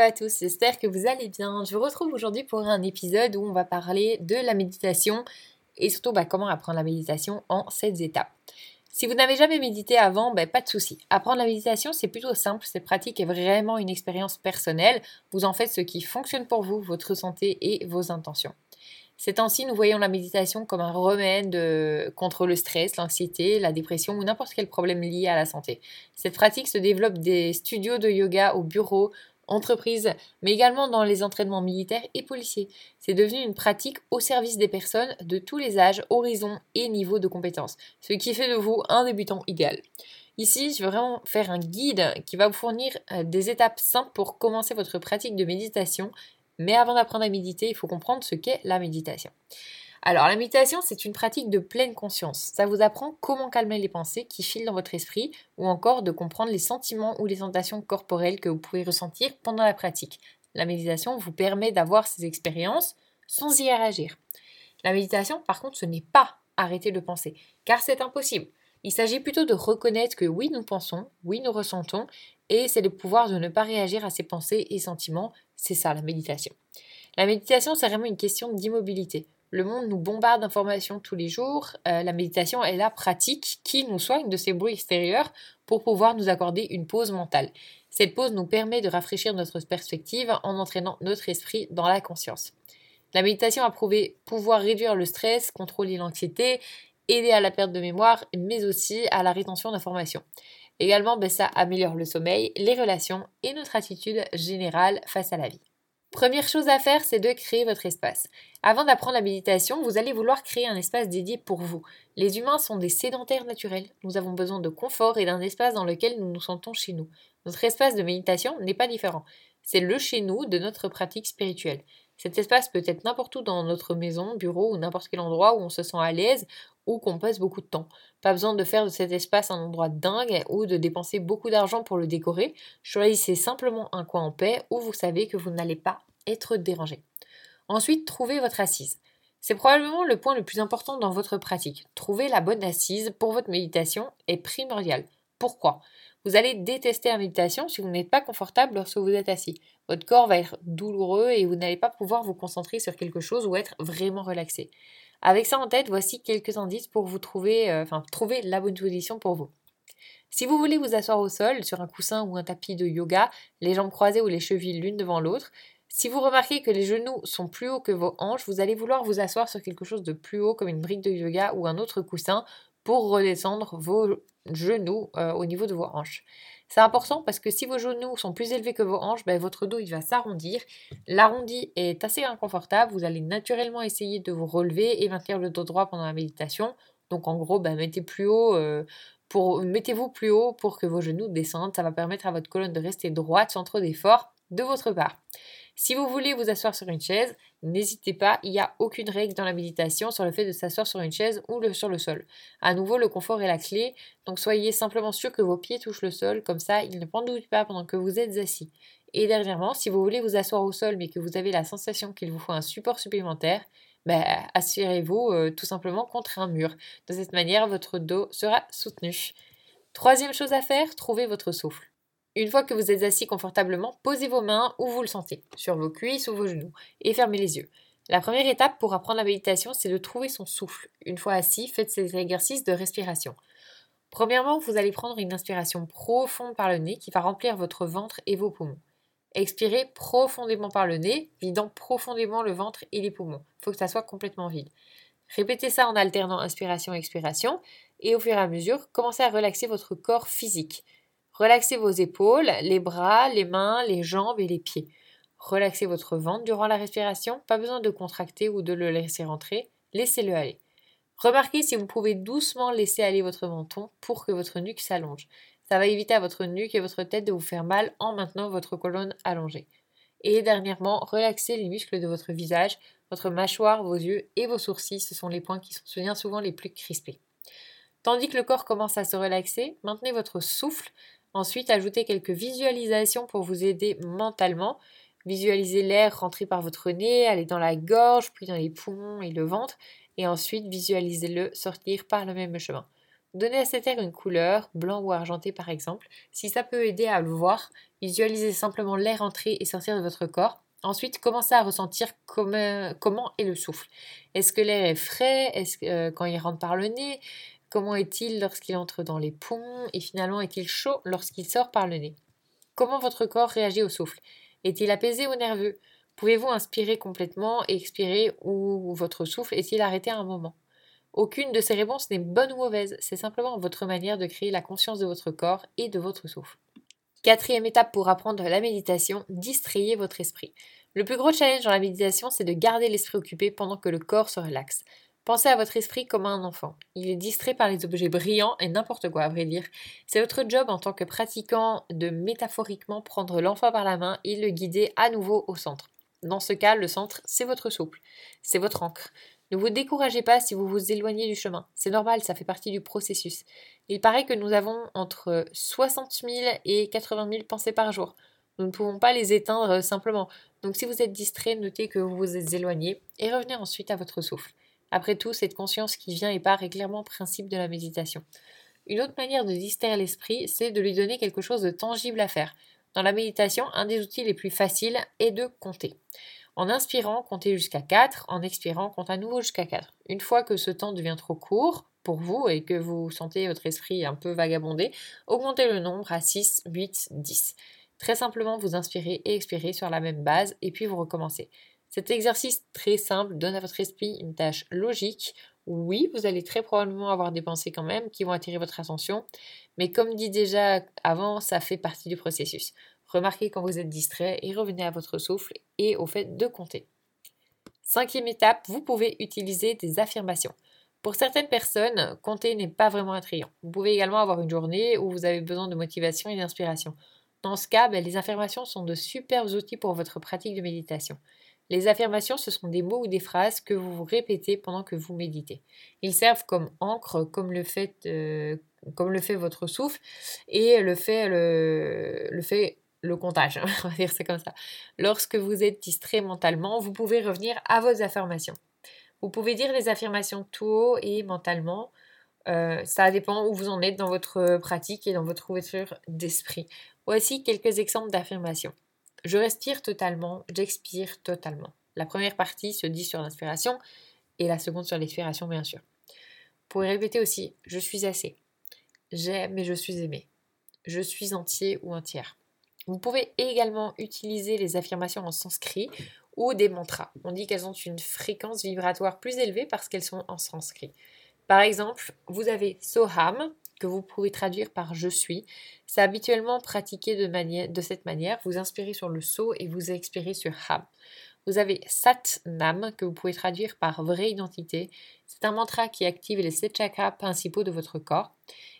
Hello à tous, j'espère que vous allez bien. Je vous retrouve aujourd'hui pour un épisode où on va parler de la méditation et surtout comment apprendre la méditation en 7 étapes. Si vous n'avez jamais médité avant, pas de souci. Apprendre la méditation, c'est plutôt simple, cette pratique est vraiment une expérience personnelle. Vous en faites ce qui fonctionne pour vous, votre santé et vos intentions. Ces temps-ci, nous voyons la méditation comme un remède contre le stress, l'anxiété, la dépression ou n'importe quel problème lié à la santé. Cette pratique se développe des studios de yoga au bureau, entreprises, mais également dans les entraînements militaires et policiers. C'est devenu une pratique au service des personnes de tous les âges, horizons et niveaux de compétences, ce qui fait de vous un débutant idéal. Ici, je veux vraiment faire un guide qui va vous fournir des étapes simples pour commencer votre pratique de méditation, mais avant d'apprendre à méditer, il faut comprendre ce qu'est la méditation. Alors, la méditation, c'est une pratique de pleine conscience. Ça vous apprend comment calmer les pensées qui filent dans votre esprit ou encore de comprendre les sentiments ou les sensations corporelles que vous pouvez ressentir pendant la pratique. La méditation vous permet d'avoir ces expériences sans y réagir. La méditation, par contre, ce n'est pas arrêter de penser, car c'est impossible. Il s'agit plutôt de reconnaître que oui, nous pensons, oui, nous ressentons, et c'est le pouvoir de ne pas réagir à ces pensées et sentiments. C'est ça, la méditation. La méditation, c'est vraiment une question d'immobilité. Le monde nous bombarde d'informations tous les jours. La méditation est la pratique qui nous soigne de ces bruits extérieurs pour pouvoir nous accorder une pause mentale. Cette pause nous permet de rafraîchir notre perspective en entraînant notre esprit dans la conscience. La méditation a prouvé pouvoir réduire le stress, contrôler l'anxiété, aider à la perte de mémoire, mais aussi à la rétention d'informations. Également, ça améliore le sommeil, les relations et notre attitude générale face à la vie. Première chose à faire, c'est de créer votre espace. Avant d'apprendre la méditation, vous allez vouloir créer un espace dédié pour vous. Les humains sont des sédentaires naturels. Nous avons besoin de confort et d'un espace dans lequel nous nous sentons chez nous. Notre espace de méditation n'est pas différent. C'est le chez nous de notre pratique spirituelle. Cet espace peut être n'importe où dans notre maison, bureau ou n'importe quel endroit où on se sent à l'aise ou qu'on passe beaucoup de temps. Pas besoin de faire de cet espace un endroit dingue ou de dépenser beaucoup d'argent pour le décorer. Choisissez simplement un coin en paix où vous savez que vous n'allez pas être dérangé. Ensuite, trouvez votre assise. C'est probablement le point le plus important dans votre pratique. Trouver la bonne assise pour votre méditation est primordial. Pourquoi ? Vous allez détester la méditation si vous n'êtes pas confortable lorsque vous êtes assis. Votre corps va être douloureux et vous n'allez pas pouvoir vous concentrer sur quelque chose ou être vraiment relaxé. Avec ça en tête, voici quelques indices pour vous trouver la bonne position pour vous. Si vous voulez vous asseoir au sol, sur un coussin ou un tapis de yoga, les jambes croisées ou les chevilles l'une devant l'autre, si vous remarquez que les genoux sont plus hauts que vos hanches, vous allez vouloir vous asseoir sur quelque chose de plus haut comme une brique de yoga ou un autre coussin pour redescendre vos genoux au niveau de vos hanches. C'est important parce que si vos genoux sont plus élevés que vos hanches, votre dos il va s'arrondir. L'arrondi est assez inconfortable, vous allez naturellement essayer de vous relever et maintenir le dos droit pendant la méditation. Donc en gros, mettez-vous plus haut pour que vos genoux descendent. Ça va permettre à votre colonne de rester droite sans trop d'efforts de votre part. Si vous voulez vous asseoir sur une chaise, n'hésitez pas, il n'y a aucune règle dans la méditation sur le fait de s'asseoir sur une chaise ou sur le sol. À nouveau, le confort est la clé, donc soyez simplement sûr que vos pieds touchent le sol, comme ça ils ne pendouillent pas pendant que vous êtes assis. Et dernièrement, si vous voulez vous asseoir au sol mais que vous avez la sensation qu'il vous faut un support supplémentaire, assurez-vous tout simplement contre un mur. De cette manière, votre dos sera soutenu. Troisième chose à faire, trouvez votre souffle. Une fois que vous êtes assis confortablement, posez vos mains où vous le sentez, sur vos cuisses ou vos genoux, et fermez les yeux. La première étape pour apprendre la méditation, c'est de trouver son souffle. Une fois assis, faites ces exercices de respiration. Premièrement, vous allez prendre une inspiration profonde par le nez qui va remplir votre ventre et vos poumons. Expirez profondément par le nez, vidant profondément le ventre et les poumons. Il faut que ça soit complètement vide. Répétez ça en alternant inspiration-expiration, et au fur et à mesure, commencez à relaxer votre corps physique. Relaxez vos épaules, les bras, les mains, les jambes et les pieds. Relaxez votre ventre durant la respiration, pas besoin de contracter ou de le laisser rentrer, laissez-le aller. Remarquez si vous pouvez doucement laisser aller votre menton pour que votre nuque s'allonge. Ça va éviter à votre nuque et votre tête de vous faire mal en maintenant votre colonne allongée. Et dernièrement, relaxez les muscles de votre visage, votre mâchoire, vos yeux et vos sourcils, ce sont les points qui sont bien souvent les plus crispés. Tandis que le corps commence à se relaxer, maintenez votre souffle. Ensuite, ajoutez quelques visualisations pour vous aider mentalement. Visualisez l'air rentrer par votre nez, aller dans la gorge, puis dans les poumons et le ventre. Et ensuite, visualisez-le sortir par le même chemin. Donnez à cet air une couleur, blanc ou argenté par exemple. Si ça peut aider à le voir, visualisez simplement l'air entrer et sortir de votre corps. Ensuite, commencez à ressentir comment est le souffle. Est-ce que l'air est frais ? Quand il rentre par le nez ? Comment est-il lorsqu'il entre dans les poumons ? Et finalement, est-il chaud lorsqu'il sort par le nez ? Comment votre corps réagit au souffle ? Est-il apaisé ou nerveux ? Pouvez-vous inspirer complètement et expirer ou votre souffle est-il arrêté à un moment ? Aucune de ces réponses n'est bonne ou mauvaise, c'est simplement votre manière de créer la conscience de votre corps et de votre souffle. 4e étape pour apprendre la méditation, distrayez votre esprit. Le plus gros challenge dans la méditation, c'est de garder l'esprit occupé pendant que le corps se relaxe. Pensez à votre esprit comme à un enfant. Il est distrait par les objets brillants et n'importe quoi à vrai dire. C'est votre job en tant que pratiquant de métaphoriquement prendre l'enfant par la main et le guider à nouveau au centre. Dans ce cas, le centre, c'est votre souffle, c'est votre ancre. Ne vous découragez pas si vous vous éloignez du chemin. C'est normal, ça fait partie du processus. Il paraît que nous avons entre 60 000 et 80 000 pensées par jour. Nous ne pouvons pas les éteindre simplement. Donc si vous êtes distrait, notez que vous vous êtes éloigné et revenez ensuite à votre souffle. Après tout, cette conscience qui vient et part est clairement le principe de la méditation. Une autre manière de distraire l'esprit, c'est de lui donner quelque chose de tangible à faire. Dans la méditation, un des outils les plus faciles est de compter. En inspirant, comptez jusqu'à 4, en expirant, comptez à nouveau jusqu'à 4. Une fois que ce temps devient trop court pour vous et que vous sentez votre esprit un peu vagabonder, augmentez le nombre à 6, 8, 10. Très simplement, vous inspirez et expirez sur la même base et puis vous recommencez. Cet exercice très simple donne à votre esprit une tâche logique. Oui, vous allez très probablement avoir des pensées quand même qui vont attirer votre attention, mais comme dit déjà avant, ça fait partie du processus. Remarquez quand vous êtes distrait et revenez à votre souffle et au fait de compter. 5e étape, vous pouvez utiliser des affirmations. Pour certaines personnes, compter n'est pas vraiment attrayant. Vous pouvez également avoir une journée où vous avez besoin de motivation et d'inspiration. Dans ce cas, les affirmations sont de superbes outils pour votre pratique de méditation. Les affirmations, ce sont des mots ou des phrases que vous répétez pendant que vous méditez. Ils servent comme ancre, comme le fait votre souffle et le comptage, on va dire c'est comme ça. Lorsque vous êtes distrait mentalement, vous pouvez revenir à vos affirmations. Vous pouvez dire les affirmations tout haut et mentalement. Ça dépend où vous en êtes dans votre pratique et dans votre ouverture d'esprit. Voici quelques exemples d'affirmations. Je respire totalement, j'expire totalement. La première partie se dit sur l'inspiration et la seconde sur l'expiration, bien sûr. Vous pouvez répéter aussi, je suis assez. J'aime et je suis aimé. Je suis entier ou entière. Vous pouvez également utiliser les affirmations en sanskrit ou des mantras. On dit qu'elles ont une fréquence vibratoire plus élevée parce qu'elles sont en sanskrit. Par exemple, vous avez Soham, que vous pouvez traduire par « je suis ». C'est habituellement pratiqué de cette manière. Vous inspirez sur le « so » et vous expirez sur « ham ». Vous avez « Sat Nam » que vous pouvez traduire par « vraie identité ». C'est un mantra qui active les 7 chakras principaux de votre corps.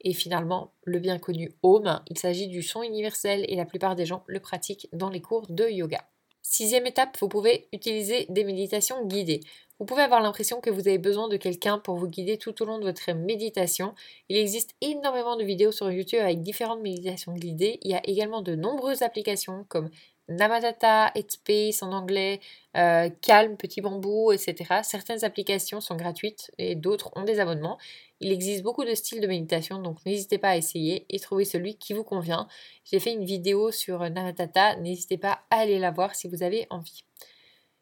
Et finalement, le bien connu « Om », il s'agit du son universel et la plupart des gens le pratiquent dans les cours de yoga. 6e étape, vous pouvez utiliser des méditations guidées. Vous pouvez avoir l'impression que vous avez besoin de quelqu'un pour vous guider tout au long de votre méditation. Il existe énormément de vidéos sur YouTube avec différentes méditations guidées. Il y a également de nombreuses applications comme Namatata, Headspace en anglais, Calm, Petit Bambou, etc. Certaines applications sont gratuites et d'autres ont des abonnements. Il existe beaucoup de styles de méditation, donc n'hésitez pas à essayer et trouver celui qui vous convient. J'ai fait une vidéo sur Namatata, n'hésitez pas à aller la voir si vous avez envie.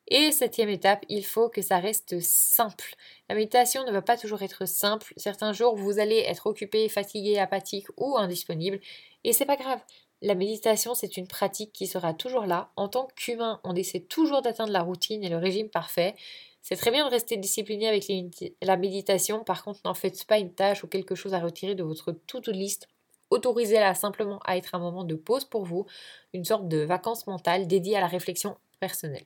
Et 7e étape, il faut que ça reste simple. La méditation ne va pas toujours être simple. Certains jours, vous allez être occupé, fatigué, apathique ou indisponible. Et c'est pas grave. La méditation, c'est une pratique qui sera toujours là. En tant qu'humain, on essaie toujours d'atteindre la routine et le régime parfait. C'est très bien de rester discipliné avec la méditation. Par contre, n'en faites pas une tâche ou quelque chose à retirer de votre to-do list. Autorisez-la simplement à être un moment de pause pour vous, une sorte de vacances mentales dédiées à la réflexion personnelle.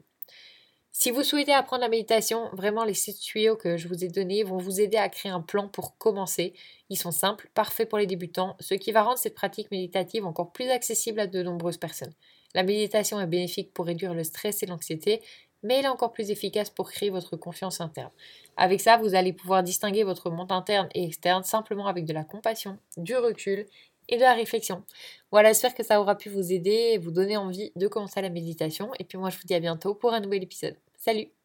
Si vous souhaitez apprendre la méditation, vraiment les 7 tuyaux que je vous ai donnés vont vous aider à créer un plan pour commencer. Ils sont simples, parfaits pour les débutants, ce qui va rendre cette pratique méditative encore plus accessible à de nombreuses personnes. La méditation est bénéfique pour réduire le stress et l'anxiété, mais elle est encore plus efficace pour créer votre confiance interne. Avec ça, vous allez pouvoir distinguer votre monde interne et externe simplement avec de la compassion, du recul et de la réflexion. Voilà, j'espère que ça aura pu vous aider et vous donner envie de commencer la méditation. Et puis moi, je vous dis à bientôt pour un nouvel épisode. Salut !